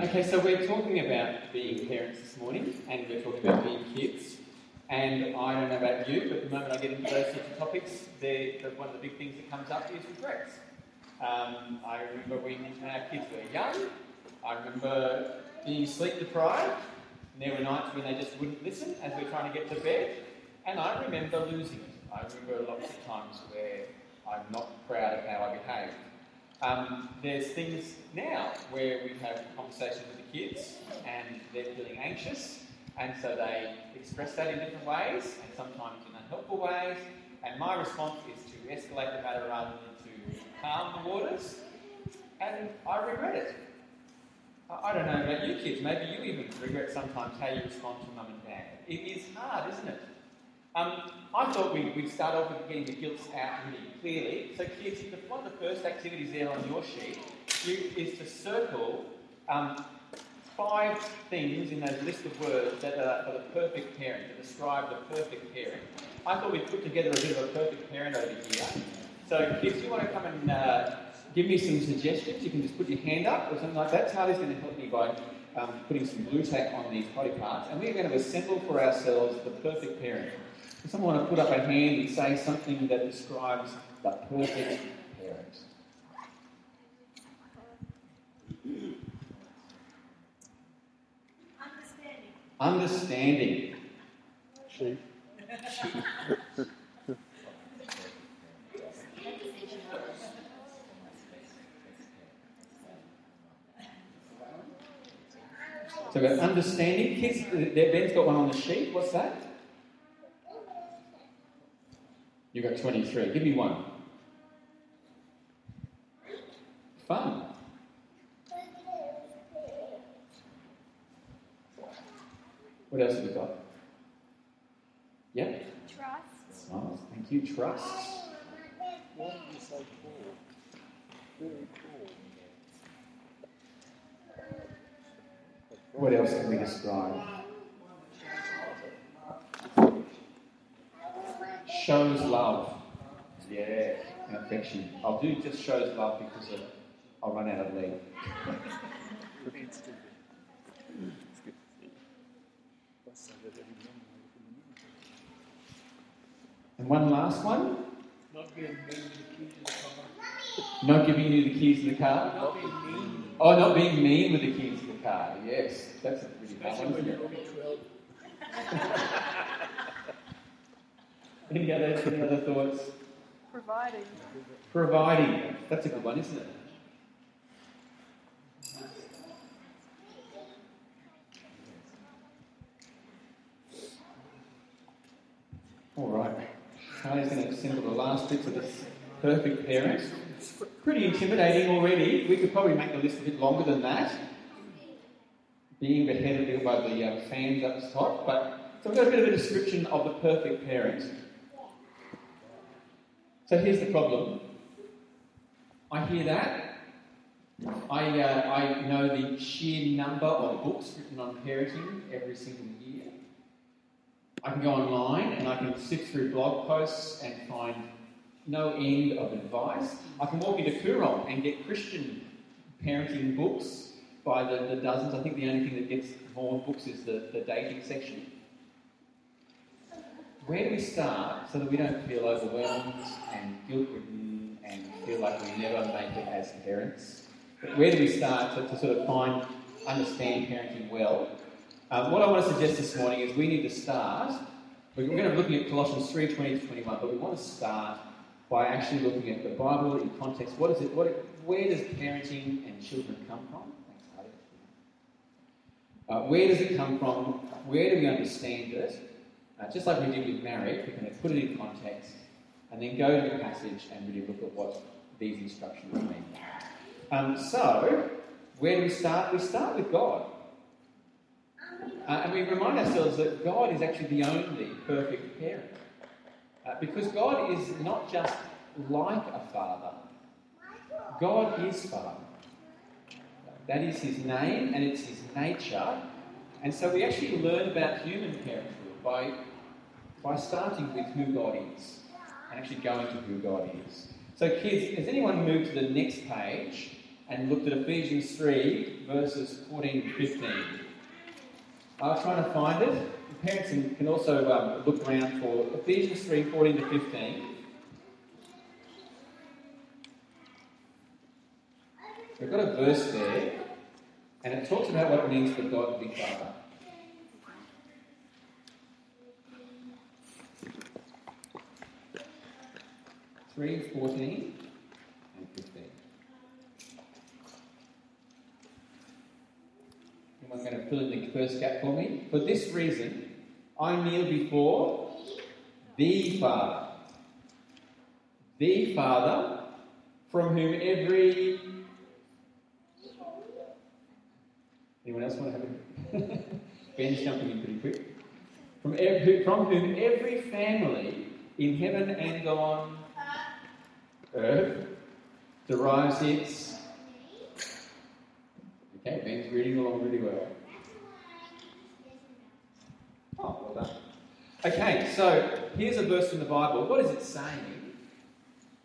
Okay, so we're talking about being parents this morning, and we're talking about being kids. And I don't know about you, but the moment I get into those sorts of topics, one of the big things that comes up is regrets. I remember when our kids were young, I remember being sleep deprived, and there were nights when they just wouldn't listen as we're trying to get to bed, and I remember losing it. I remember lots of times where I'm not proud of how I behaved. There's things now where we have conversations with the kids and they're feeling anxious, and so they express that in different ways and sometimes in unhelpful ways, and my response is to escalate the matter rather than to calm the waters, and I regret it. I don't know about you kids, maybe you even regret sometimes how you respond to mum and dad. It is hard, isn't it? I thought we'd start off with getting the guilt out really clearly. So kids, one of the first activities there on your sheet is to circle 5 things in those list of words that are for the perfect parent, that describe the perfect parent. I thought we'd put together a bit of a perfect parent over here. So kids, you want to come and give me some suggestions, you can just put your hand up or something like that. Charlie's going to help me by putting some blue tack on these body parts, and we're going to assemble for ourselves the perfect parent. Does someone want to put up a hand and say something that describes the perfect parent? Understanding. She. So we've got understanding. Kids, Ben's got one on the sheet. What's that? You've got 23. Give me one. Fun. What else have we got? Yeah? Trust. Nice. Thank you. Trust. Why are you so cool? Very cool. What else can we describe? Shows love. Yeah, and affection. I'll do just shows love because I'll run out of lead. And one last one. Not giving you the keys to the car. Not being mean. Oh, not being mean with the keys to the car. Yes, that's a pretty bad one. Isn't it? Any other thoughts? Providing. That's a good one, isn't it? All right. Charlie's going to assemble the last bits of this perfect parent. Pretty intimidating already. We could probably make the list a bit longer than that. Being beheaded by the fans up top. So we've got a bit of a description of the perfect parent. So here's the problem. I hear that. I know the sheer number of books written on parenting every single year. I can go online and I can sift through blog posts and find no end of advice. I can walk into Koorong and get Christian parenting books by the dozens. I think the only thing that gets more books is the dating section. Where do we start so that we don't feel overwhelmed and guilt-ridden and feel like we never make it as parents? But where do we start to sort of understand parenting well? What I want to suggest this morning is we need to start, we're going to be looking at Colossians 3:20-21, but we want to start by actually looking at the Bible in context. What is it? Where does parenting and children come from? Thanks, Hardy. Where does it come from? Where do we understand it? Just like we did with marriage, we're going to put it in context and then go to the passage and really look at what these instructions mean. So, where do we start? We start with God. And we remind ourselves that God is actually the only perfect parent. Because God is not just like a father. God is Father. That is his name and it's his nature. And so we actually learn about human parents by starting with who God is and actually going to who God is. So kids, has anyone moved to the next page and looked at Ephesians 3, verses 14 to 15. I was trying to find it. The parents can also look around for Ephesians 3, 14 to 15. We've got a verse there, and it talks about what it means for God to be Father. Three, 14, and 15. Am I going to fill in the first gap for me? For this reason, I kneel before the Father, from whom every... Anyone else want to have a... Ben's jumping in pretty quick. From whom every family in heaven and on earth derives its... Okay, Ben's reading along really well. Oh, well done. Okay, so here's a verse from the Bible. What is it saying?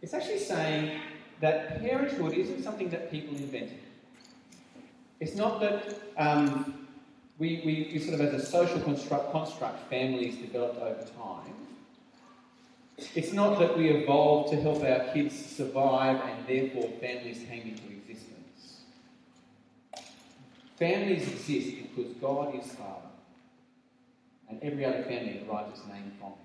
It's actually saying that parenthood isn't something that people invented. It's not that we sort of, as a social construct, families developed over time. It's not that we evolved to help our kids survive and therefore families came into existence. Families exist because God is Father, and every other family derives its name from Him.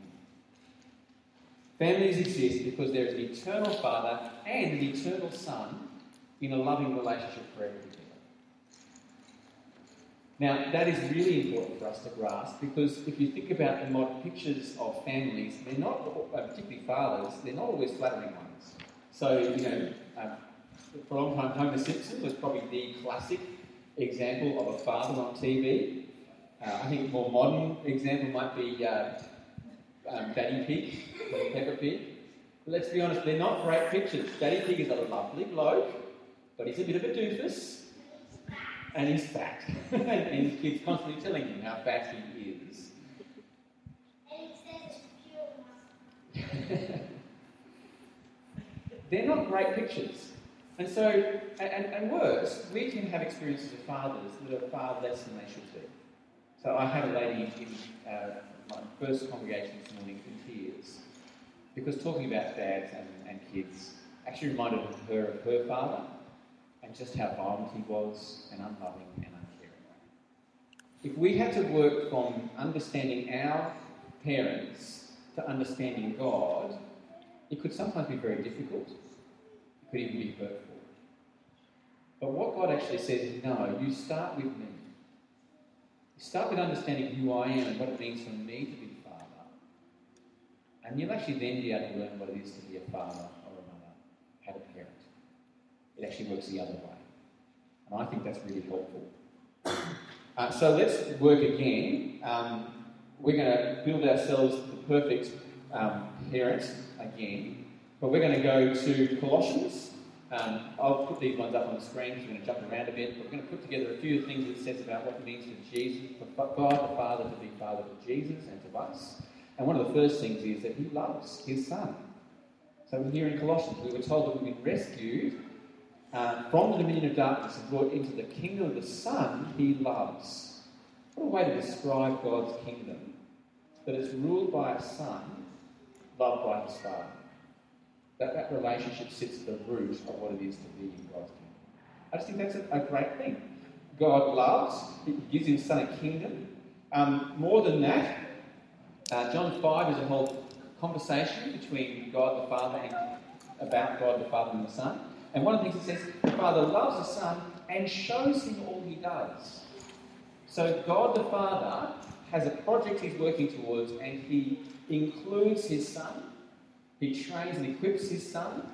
Families exist because there is an eternal Father and an eternal Son in a loving relationship for everyone. Now, that is really important for us to grasp, because if you think about the modern pictures of families, they're not, particularly fathers, they're not always flattering ones. So, for a long time, Homer Simpson was probably the classic example of a father on TV. I think a more modern example might be Daddy Pig, or Peppa Pig. But let's be honest, they're not great pictures. Daddy Pig is a lovely bloke, but he's a bit of a doofus. And he's fat. And his kids constantly telling him how fat he is. And he says it's pure muscle. They're not great pictures. And so, and worse, we can have experiences of fathers that are far less than they should be. So I had a lady in my first congregation this morning in tears, because talking about dads and kids actually reminded her of her father, and just how violent he was, and unloving and uncaring. If we had to work from understanding our parents to understanding God, it could sometimes be very difficult. It could even be hurtful. But what God actually says is, no, you start with me. You start with understanding who I am and what it means for me to be a father. And you'll actually then be able to learn what it is to be a father or a mother, have a parent. It actually works the other way. And I think that's really helpful. So let's work again. We're going to build ourselves the perfect parents again. But we're going to go to Colossians. I'll put these ones up on the screen because we're going to jump around a bit. But we're going to put together a few things that says about what it means for Jesus, for God the Father to be Father to Jesus and to us. And one of the first things is that He loves His Son. So here in Colossians, we were told that we've been rescued from the dominion of darkness and brought into the kingdom of the Son He loves. What a way to describe God's kingdom. That it's ruled by a Son, loved by His Father. That relationship sits at the root of what it is to be in God's kingdom. I just think that's a great thing. God loves, He gives His Son a kingdom. More than that, John 5 is a whole conversation between God the Father and about God the Father and the Son. And one of the things it says, the Father loves the Son and shows Him all He does. So God the Father has a project He's working towards, and He includes His Son, He trains and equips His Son,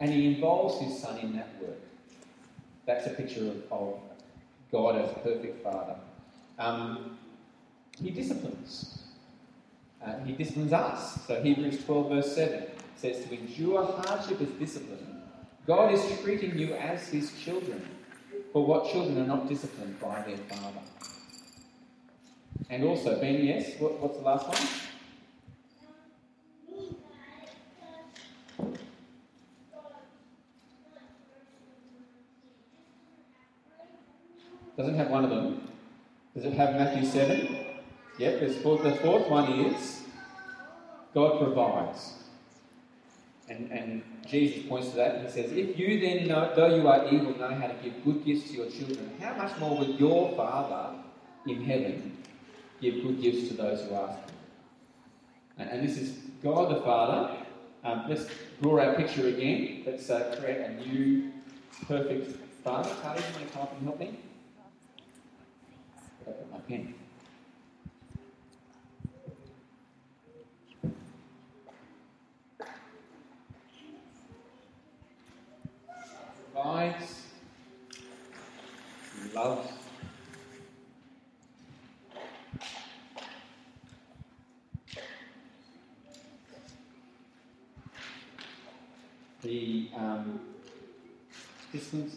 and He involves His Son in that work. That's a picture of God as a perfect Father. He disciplines. He disciplines us. So Hebrews 12 verse 7 says, to endure hardship as discipline. God is treating you as His children, for what children are not disciplined by their father. And also, Ben, yes, what's the last one? Doesn't have one of them. Does it have Matthew 7? Yep, the fourth one is God provides. And Jesus points to that and he says, if you then, though you are evil, know how to give good gifts to your children, how much more will your Father in heaven give good gifts to those who ask him? And this is God the Father. Let's draw our picture again. Let's create a new perfect Father. Carly, do you want to come up and help me? I've got my pen. Provides, loves, the distance.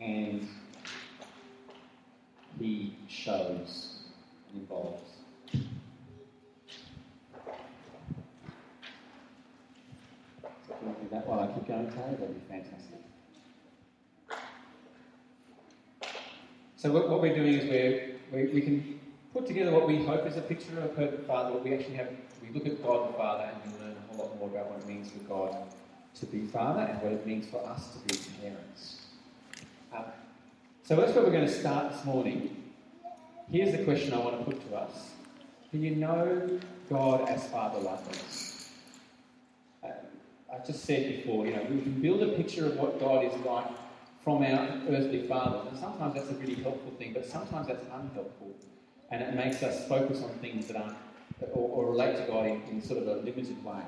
And he shows and involves. So if you want to do that while I keep going, Taylor, that'd be fantastic. So what we're doing is we can put together what we hope is a picture of a perfect Father, but we actually have, we look at God the Father and we learn a whole lot more about what it means for God to be Father and what it means for us to be parents. So that's where we're going to start this morning. Here's the question I want to put to us. Do you know God as Father like us? I've just said before, we can build a picture of what God is like from our earthly fathers, and sometimes that's a really helpful thing, but sometimes that's unhelpful, and it makes us focus on things that aren't, or relate to God in sort of a limited way.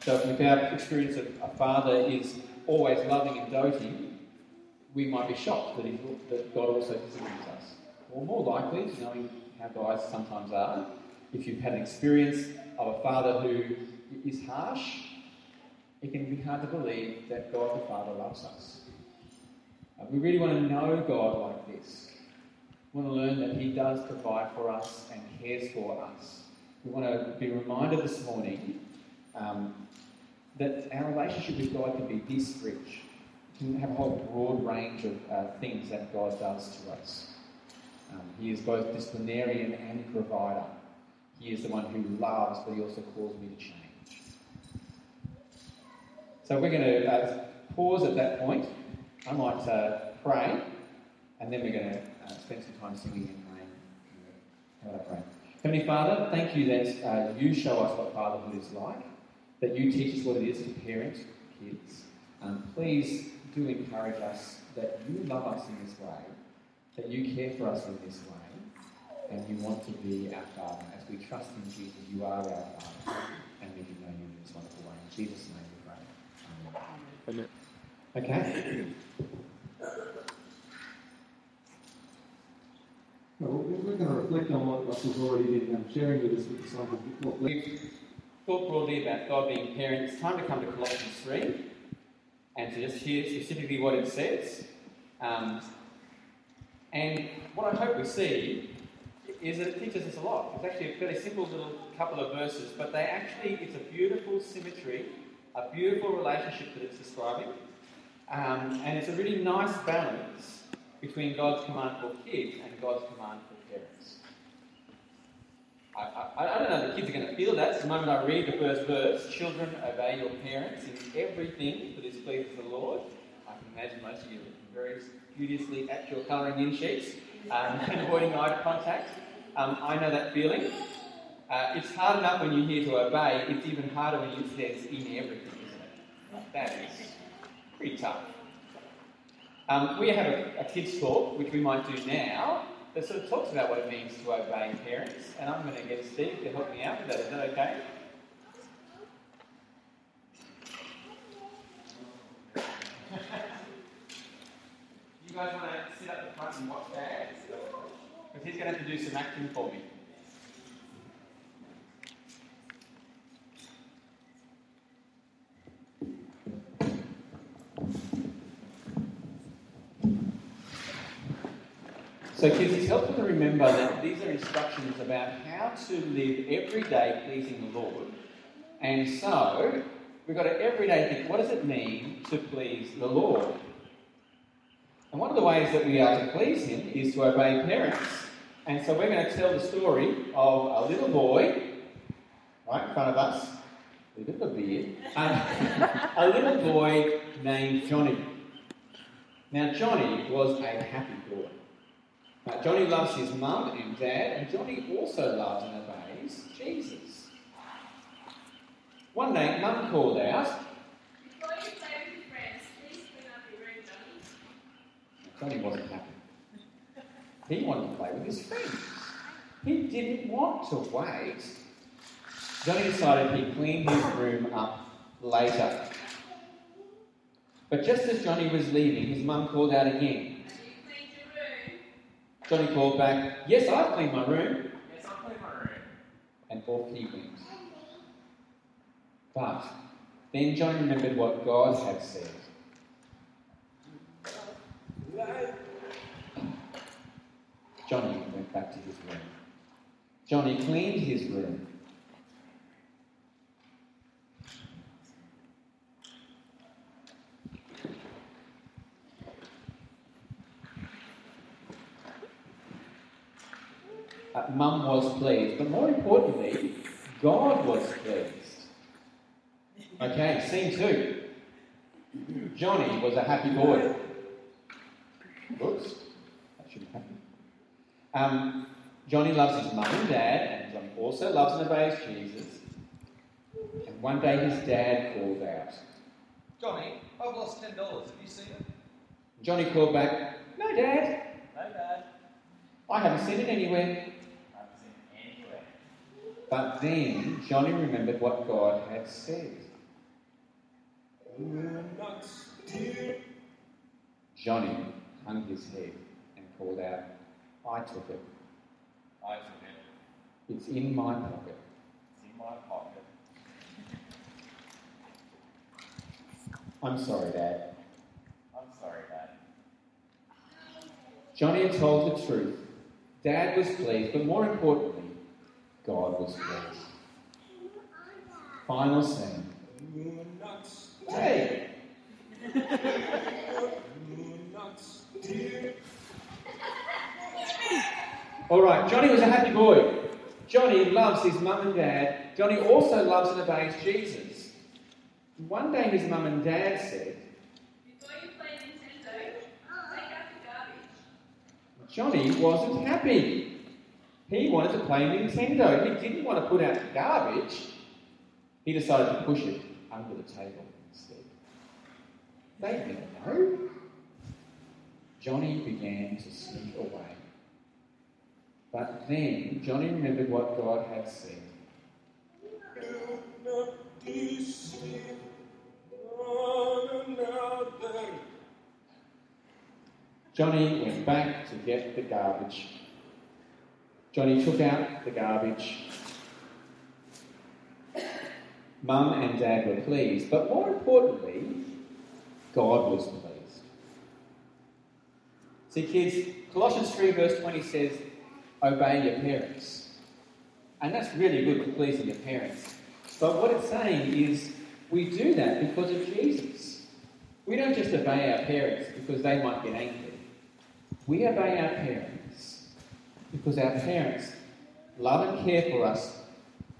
So if our experience of a father is always loving and doting, we might be shocked that God also disciplines us. Or more likely, knowing how guys sometimes are, if you've had an experience of a father who is harsh, it can be hard to believe that God the Father loves us. We really want to know God like this. We want to learn that he does provide for us and cares for us. We want to be reminded this morning that our relationship with God can be this rich. Can have a whole broad range of things that God does to us. He is both disciplinarian and provider. He is the one who loves, but he also calls me to change. So we're going to pause at that point. I might pray, and then we're going to spend some time singing and praying. How about I pray? Heavenly Father, thank you that you show us what fatherhood is like, that you teach us what it is to parent kids. Please do encourage us that you love us in this way, that you care for us in this way, and you want to be our Father. As we trust in Jesus, you are our Father, and we can know you in this wonderful way. In Jesus' name we pray. Amen. Okay. We're going to reflect on what Russell's already been sharing with us with the disciples before. We've thought broadly about God being parents. It's time to come to Colossians 3. And to just hear specifically what it says. And what I hope we see is that it teaches us a lot. It's actually a fairly simple little couple of verses, but it's a beautiful symmetry, a beautiful relationship that it's describing. And it's a really nice balance between God's command for kids and God's command for parents. I don't know if the kids are going to feel that. So the moment I read the first verse, children, obey your parents in everything, for this pleases the Lord. I can imagine most of you looking very studiously at your colouring in sheets and avoiding eye contact. I know that feeling. It's hard enough when you hear to obey. It's even harder when it says in everything, isn't it? Like that is pretty tough. We have a kids talk, which we might do now, that sort of talks about what it means to obey parents, and I'm going to get Steve to help me out with that. Is that okay? You guys want to sit up the front and watch that? Because he's going to have to do some acting for me. So kids, it's helpful to remember that these are instructions about how to live every day pleasing the Lord And so, we've got to every day think, what does it mean to please the Lord? And one of the ways that we are to please Him is to obey parents. And so we're going to tell the story of a little boy, right in front of us, a bit of a beard, a little boy named Johnny. Now, Johnny was a happy boy. Now, Johnny loves his mum and dad, and Johnny also loves and obeys Jesus. One day, Mum called out, "Before you play with your friends, please clean up your room, Johnny." Johnny wasn't happy. He wanted to play with his friends. He didn't want to wait. Johnny decided he'd clean his room up later. But just as Johnny was leaving, his mum called out again, "Have you cleaned your room?" Johnny called back, "Yes, I've cleaned my room." "Yes, I've cleaned my room." And forth he went. But then Johnny remembered what God had said. Johnny went back to his room. Johnny cleaned his room. Mum was pleased, but more importantly, God was pleased. Okay, scene two. Johnny was a happy boy. Oops, that shouldn't happen. Johnny loves his mum and dad, and Johnny also loves and obeys Jesus. And one day his dad called out, "Johnny, I've lost $10. Have you seen it?" Johnny called back, "No, Dad. No, Dad. I haven't seen it anywhere." But then Johnny remembered what God had said. Johnny hung his head and called out, "I took it. I took it. It's in my pocket. It's in my pocket. I'm sorry, Dad. I'm sorry, Dad." Johnny had told the truth. Dad was pleased, but more importantly, God was pleased. Final scene. Hey! Alright, Johnny was a happy boy. Johnny loves his mum and dad. Johnny also loves and obeys Jesus. One day his mum and dad said, "Before you play Nintendo, take out the garbage." Johnny wasn't happy. He wanted to play Nintendo. He didn't want to put out the garbage. He decided to push it under the table instead. They didn't know. Johnny began to slink away. But then Johnny remembered what God had said. "Do not deceive one another." Johnny went back to get the garbage. Johnny took out the garbage. Mum and Dad were pleased, but more importantly, God was pleased. See, kids, Colossians 3 verse 20 says, "Obey your parents." And that's really good for pleasing your parents. But what it's saying is we do that because of Jesus. We don't just obey our parents because they might get angry. We obey our parents because our parents love and care for us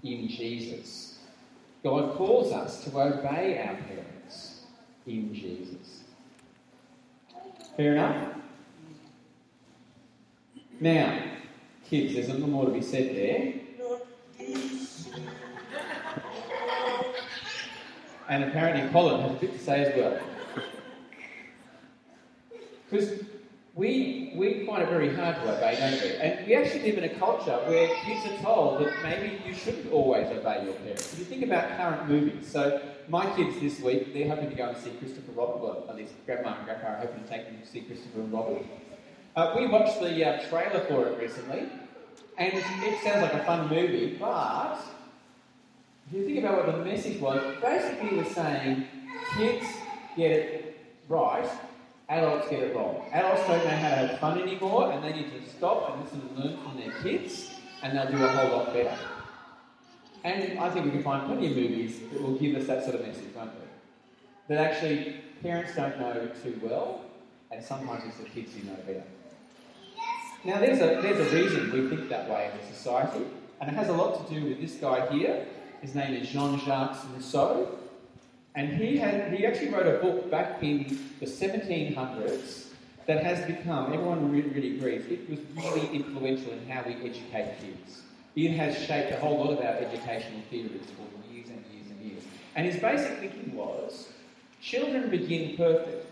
in Jesus. God calls us to obey our parents in Jesus. Fair enough? Now, kids, there's a little more to be said there. And apparently Colin has a bit to say as well. Because we find it very hard to obey, don't we? And we actually live in a culture where kids are told that maybe you shouldn't always obey your parents. If you think about current movies, so my kids this week, they're hoping to go and see Christopher Robin. Well, at least Grandma and Grandpa are hoping to take them to see Christopher Robin. We watched the trailer for it recently, and it sounds like a fun movie, but if you think about what the message was, basically we're saying kids get it right, adults get it wrong. Adults don't know how to have fun anymore, and they need to stop and listen and learn from their kids, and they'll do a whole lot better. And I think we can find plenty of movies that will give us that sort of message, won't we? That actually parents don't know too well, and sometimes it's the kids who know better. Now, there's a reason we think that way in a society, and it has a lot to do with this guy here. His name is Jean-Jacques Rousseau, and he actually wrote a book back in the 1700s that has become, everyone really agrees, it was really influential in how we educate kids. It has shaped a whole lot of our educational theories for years and years and years. And his basic thinking was, children begin perfect.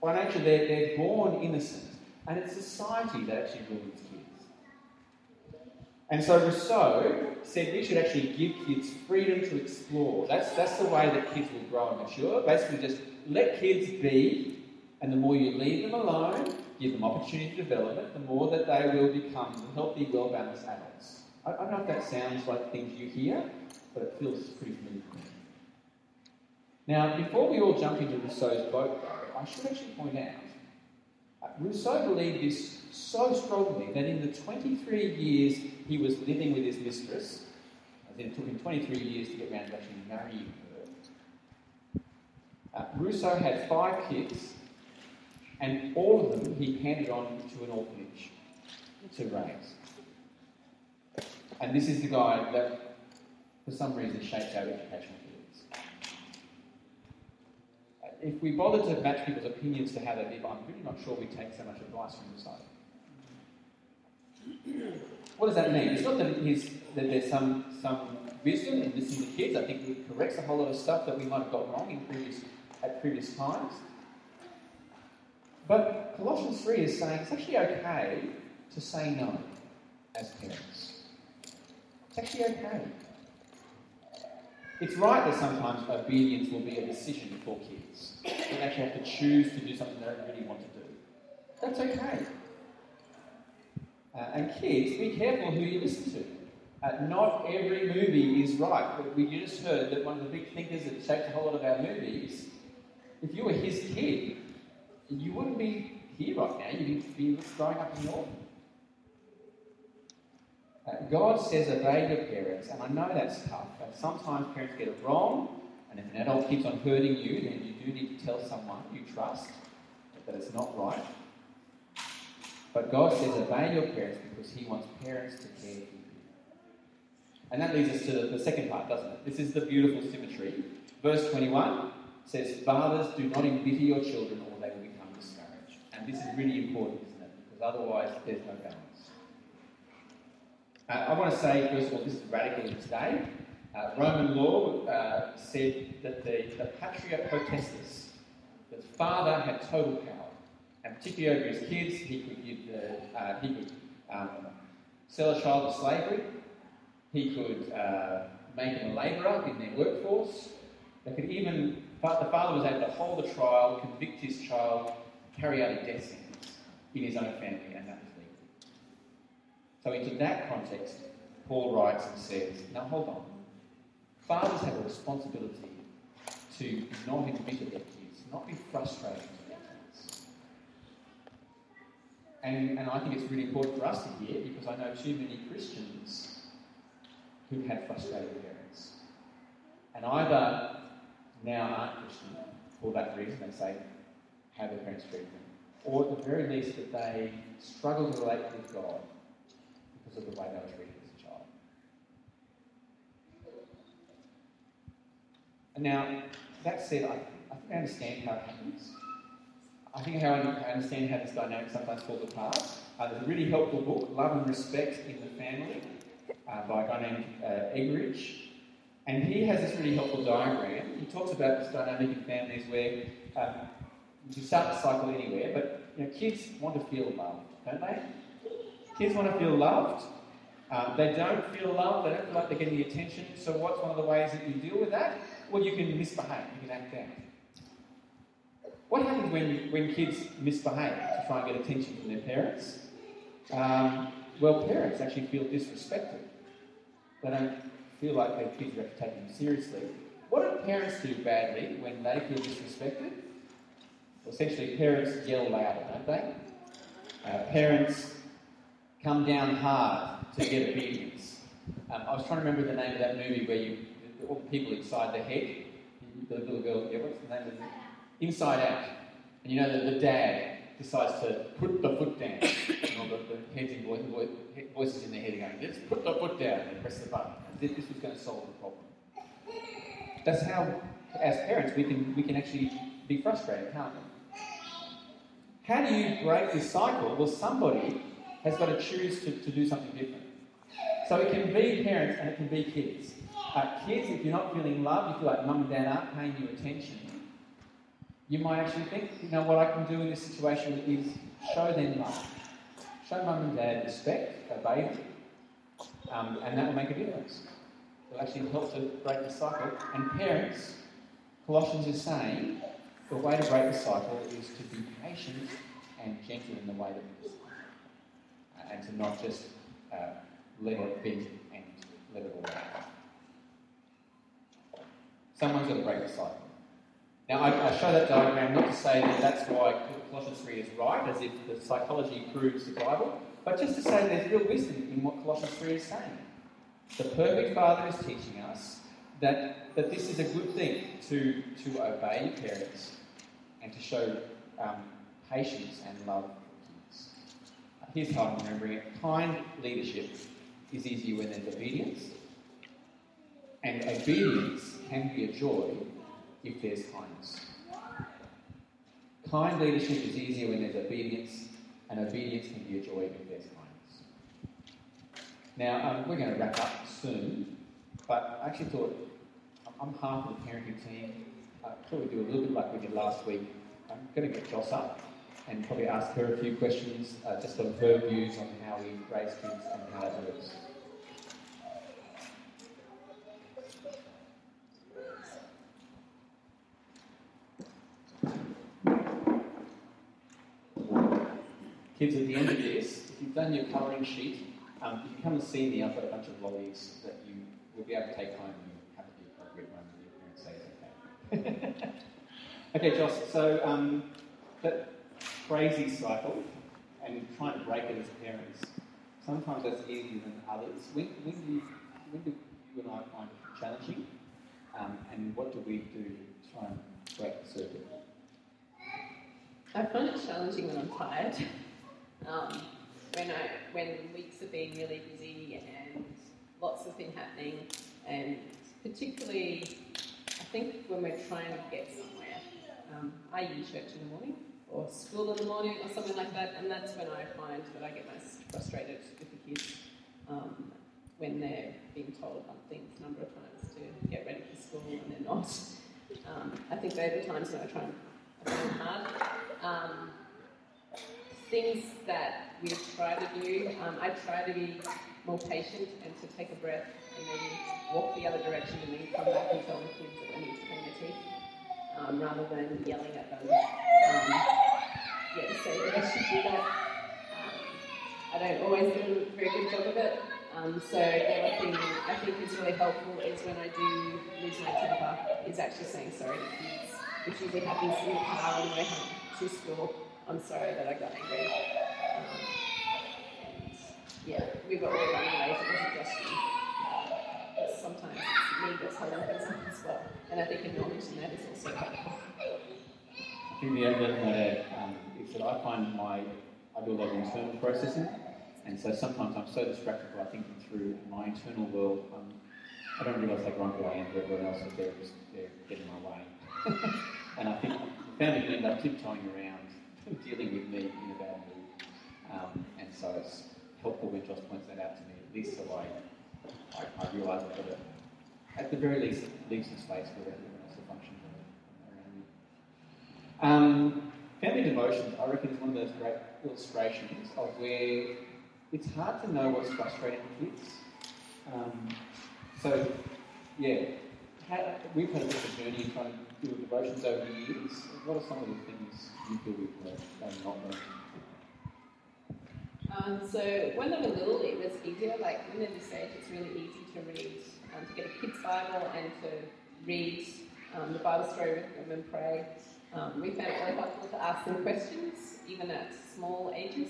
By nature, they're born innocent. And it's society that actually ruins kids. And so Rousseau said we should actually give kids freedom to explore. That's the way that kids will grow and mature. Basically, just let kids be, and the more you leave them alone, give them opportunity to develop, the more that they will become healthy, well-balanced adults. I don't know if that sounds like things you hear, but it feels pretty familiar. Now, before we all jump into Rousseau's boat, though, I should actually point out Rousseau believed this so strongly that in the 23 years he was living with his mistress, as it took him 23 years to get around to actually marrying her, Rousseau had 5 kids, and all of them he handed on to an orphanage to raise. And this is the guy that, for some reason, shaped our education. If we bother to match people's opinions to how they live, I'm really not sure we take so much advice from the side. What does that mean? It's not that there's some wisdom in listening to kids. I think it corrects a whole lot of stuff that we might have got wrong at previous times. But Colossians 3 is saying it's actually okay to say no as parents. It's actually okay. It's right that sometimes obedience will be a decision for kids. They actually have to choose to do something they don't really want to do. That's okay. And kids, be careful who you listen to. Not every movie is right. You just heard that one of the big thinkers that shaped a whole lot of our movies, if you were his kid, you wouldn't be here right now. You'd be growing up in the orphanage. God says obey your parents, and I know that's tough, but sometimes parents get it wrong, and if an adult keeps on hurting you, then you do need to tell someone you trust that it's not right. But God says obey your parents because he wants parents to care for you. And that leads us to the second part, doesn't it? This is the beautiful symmetry. Verse 21 says, fathers, do not embitter your children or they will become discouraged. And this is really important, isn't it? Because otherwise there's no balance. I want to say, first of all, this is radical in its day. Roman law said that the patria potestas, that the father had total power, and particularly over his kids, he could sell a child to slavery, he could make him a labourer in their workforce. The father was able to hold a trial, convict his child, carry out a death sentence in his own family, and that. So into that context, Paul writes and says, now hold on. Fathers have a responsibility to not embitter their kids, not be frustrated to their kids. And I think it's really important for us to hear, because I know too many Christians who have frustrated parents. And either now aren't Christian, for that reason they say, how their parents treat them. Or at the very least that they struggle to relate with God, of the way they were treated as a child. And now, that said, I think I understand how it happens. I think I understand how this dynamic sometimes falls apart. There's a really helpful book, Love and Respect in the Family, by a guy named Eggerichs. And he has this really helpful diagram. He talks about this dynamic in families where you start to cycle anywhere, but kids want to feel loved, don't they? Kids want to feel loved. They don't feel loved. They don't feel like they're getting the attention. So what's one of the ways that you deal with that? Well, you can misbehave. You can act out. What happens when kids misbehave to try and get attention from their parents? Well, parents actually feel disrespected. They don't feel like their kids are actually taking them seriously. What do parents do badly when they feel disrespected? Well, essentially, parents yell louder, don't they? Parents come down hard to get obedience. I was trying to remember the name of that movie where all the people inside the head, the little girl, yeah, what's the name of it? Inside Out. And you know that the dad decides to put the foot down. And all the heads in voices in their head are going, let's put the foot down, and press the button. This was going to solve the problem. That's how, as parents, we can actually be frustrated, can't we? How do you break this cycle? Well, somebody has got to choose to do something different. So it can be parents and it can be kids. Kids, if you're not feeling loved, you feel like mum and dad aren't paying you attention, you might actually think, you know, what I can do in this situation is show them love. Show mum and dad respect, obey them, and that will make a difference. It'll actually help to break the cycle. And parents, Colossians is saying, the way to break the cycle is to be patient and gentle in the way that we respond, and to not just let it be and let it all out. Someone's got to break the cycle. Now, I show that diagram not to say that that's why Colossians 3 is right, as if the psychology proves the Bible, but just to say there's real wisdom in what Colossians 3 is saying. The perfect Father is teaching us that this is a good thing, to obey your parents and to show patience and love for kids. Here's how I'm remembering it. Kind leadership is easier when there's obedience, and obedience can be a joy if there's kindness. Kind leadership is easier when there's obedience, and obedience can be a joy if there's kindness. Now, we're going to wrap up soon, but I actually thought, I'm half of the parenting team. I thought we'd do a little bit like we did last week. I'm going to get Joss up and probably ask her a few questions, just on her views on how we raise kids and how that works. Kids, at the end of this, if you've done your colouring sheet, if you come and see me, I've got a bunch of lollies that you will be able to take home and have at the appropriate moment when your parents say it's okay. Okay, Joss, so that crazy cycle and trying to break it as parents, sometimes that's easier than others. When do you and I find it challenging? And what do we do to try and break the circuit? I find it challenging when I'm tired. When weeks have been really busy and lots have been happening, and particularly I think when we're trying to get somewhere, I use church in the morning or school in the morning or something like that, and that's when I find that I get most frustrated with the kids, when they're being told one thing a number of times to get ready for school and they're not. I think those are the times when I try and hard. Things that we try to do, I try to be more patient and to take a breath and then walk the other direction and then come back and tell the kids that they need to clean their teeth, rather than yelling at them. So they actually do that. I don't always do a very good job of it. So the other thing I think is really helpful is when I do lose my temper, is actually saying sorry to kids, which usually happens in the car on the way home to school. I'm sorry that I got angry. We got really running away from the suggestion. But sometimes it's me that's holding things up as well. And I think acknowledging that is also helpful. I think the other thing is that I do a lot of internal processing. And so sometimes I'm so distracted by thinking through my internal world. I don't realise how grumpy I am to everyone else, that they're getting my way. And I think the family can end up tiptoeing around, dealing with me in a bad mood, and so it's helpful when Josh points that out to me, at least so I realise I've got to, at the very least, leave some space for everyone else to function around me. Family devotion, I reckon, is one of those great illustrations of where it's hard to know what's frustrating kids. We've had a bit of a journey in trying to do devotions over the years. What are some of the things you feel we've learned and not learned? So when they were little, it was easier. Like when they're this age, it's really easy to read, to get a kid's Bible and to read the Bible story with them and pray. We found it really helpful to ask them questions, even at small ages,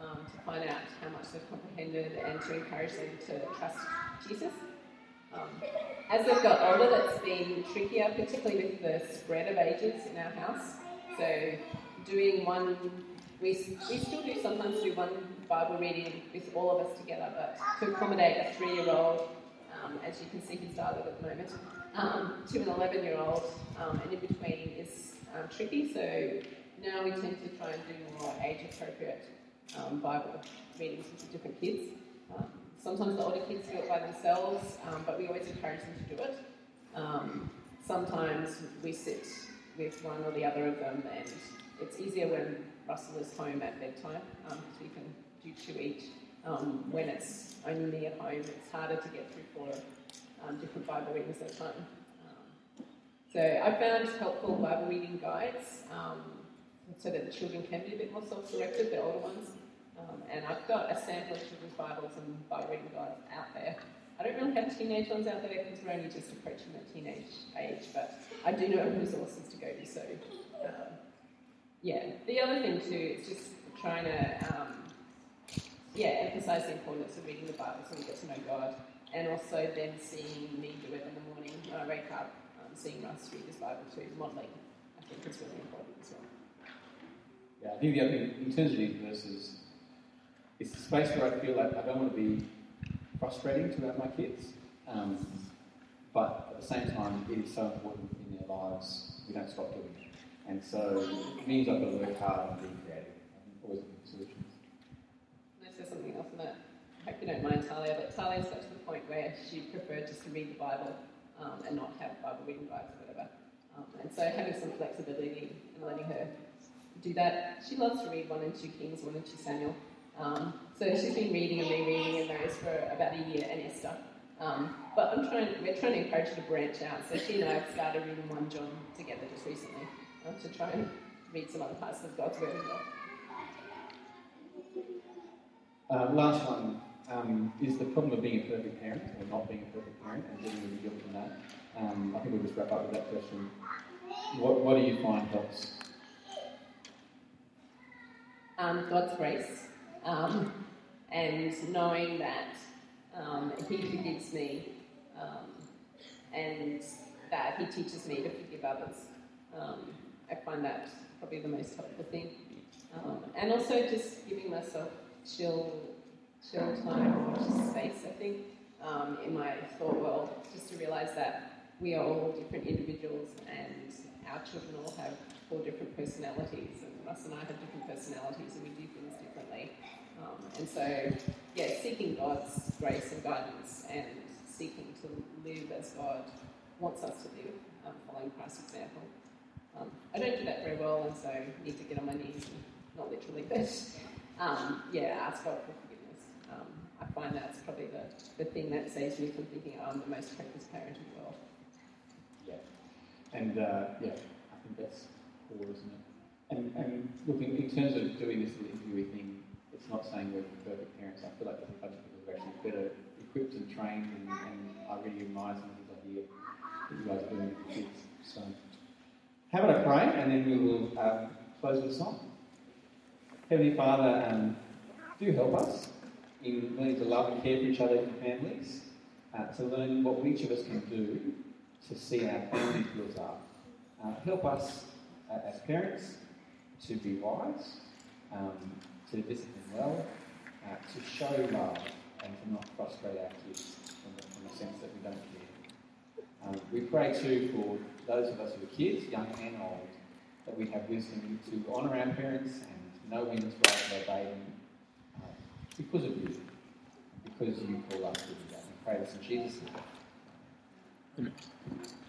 to find out how much they've comprehended and to encourage them to trust Jesus. As they've got older, that's been trickier, particularly with the spread of ages in our house. So doing one, we still do sometimes do one Bible reading with all of us together, but to accommodate a 3-year-old, as you can see he started at the moment, to an 11-year-old, and in between is tricky. So now we tend to try and do more age-appropriate Bible readings with the different kids. Sometimes the older kids do it by themselves, but we always encourage them to do it. Sometimes we sit with one or the other of them, and it's easier when Russell is home at bedtime, because we can do 2 each. When it's only me at home, it's harder to get through 4 different Bible readings at a time. So I found helpful Bible reading guides, so that the children can be a bit more self-directed, the older ones. And I've got a sample of children's Bibles and Bible reading guides out there. I don't really have teenage ones out there because we're only just approaching the teenage age, but I do know resources to go to, so yeah. The other thing too is just trying to emphasise the importance of reading the Bible so we get to know God, and also then seeing me do it in the morning when I wake up, seeing Russ read his Bible too, modelling, I think is really important as well. Yeah, I think the other thing in terms of these verses, it's the space where I feel like I don't want to be frustrating to my kids, but at the same time, it is so important in their lives, we don't stop doing it. And so it means I've got to work hard and be creative. I'm always looking for solutions. Can I say something else on that? I hope you don't mind Talia, but Talia's got to the point where she preferred just to read the Bible and not have Bible reading guides or whatever. And so having some flexibility and letting her do that. She loves to read 1 and 2 Kings, 1 and 2 Samuel. So she's been reading and rereading in those for about a year, and Esther. But we're trying to encourage her to branch out. So she and I have started reading 1 John together just recently to try and read some other parts of God's Word as well. Last one is the problem of being a perfect parent, or not being a perfect parent, and dealing with the guilt from that. I think we'll just wrap up with that question. What do you find helps? God's grace. And knowing that He forgives me, and that He teaches me to forgive others. I find that probably the most helpful thing. And also just giving myself chill time, just space, I think, in my thought world, just to realise that we are all different individuals, and our children all have 4 different personalities, and Russ and I have different personalities, and we do things differently. And so, seeking God's grace and guidance, and seeking to live as God wants us to live, following Christ's example. I don't do that very well, and so I need to get on my knees, and not literally, but ask God for forgiveness. I find that's probably the thing that saves me from thinking I'm the most hopeless parent in the world. Yeah, and I think that's core, isn't it? And look, in terms of doing this little interview thing, it's not saying we're perfect parents. I feel like there's a bunch of people who are actually better equipped and trained, and I really admire some of these ideas that you guys are doing with kids. So, how about I pray, and then we will close with a song. Heavenly Father, do help us in learning to love and care for each other in families, to learn what each of us can do to see our family built up. Help us as parents to be wise, to discipline well, to show love, and to not frustrate our kids in the sense that we don't care. We pray too for those of us who are kids, young and old, that we have wisdom to honour our parents and know when it's right to obey them because of you, because you call us to do that. We pray this in Jesus' name. Amen.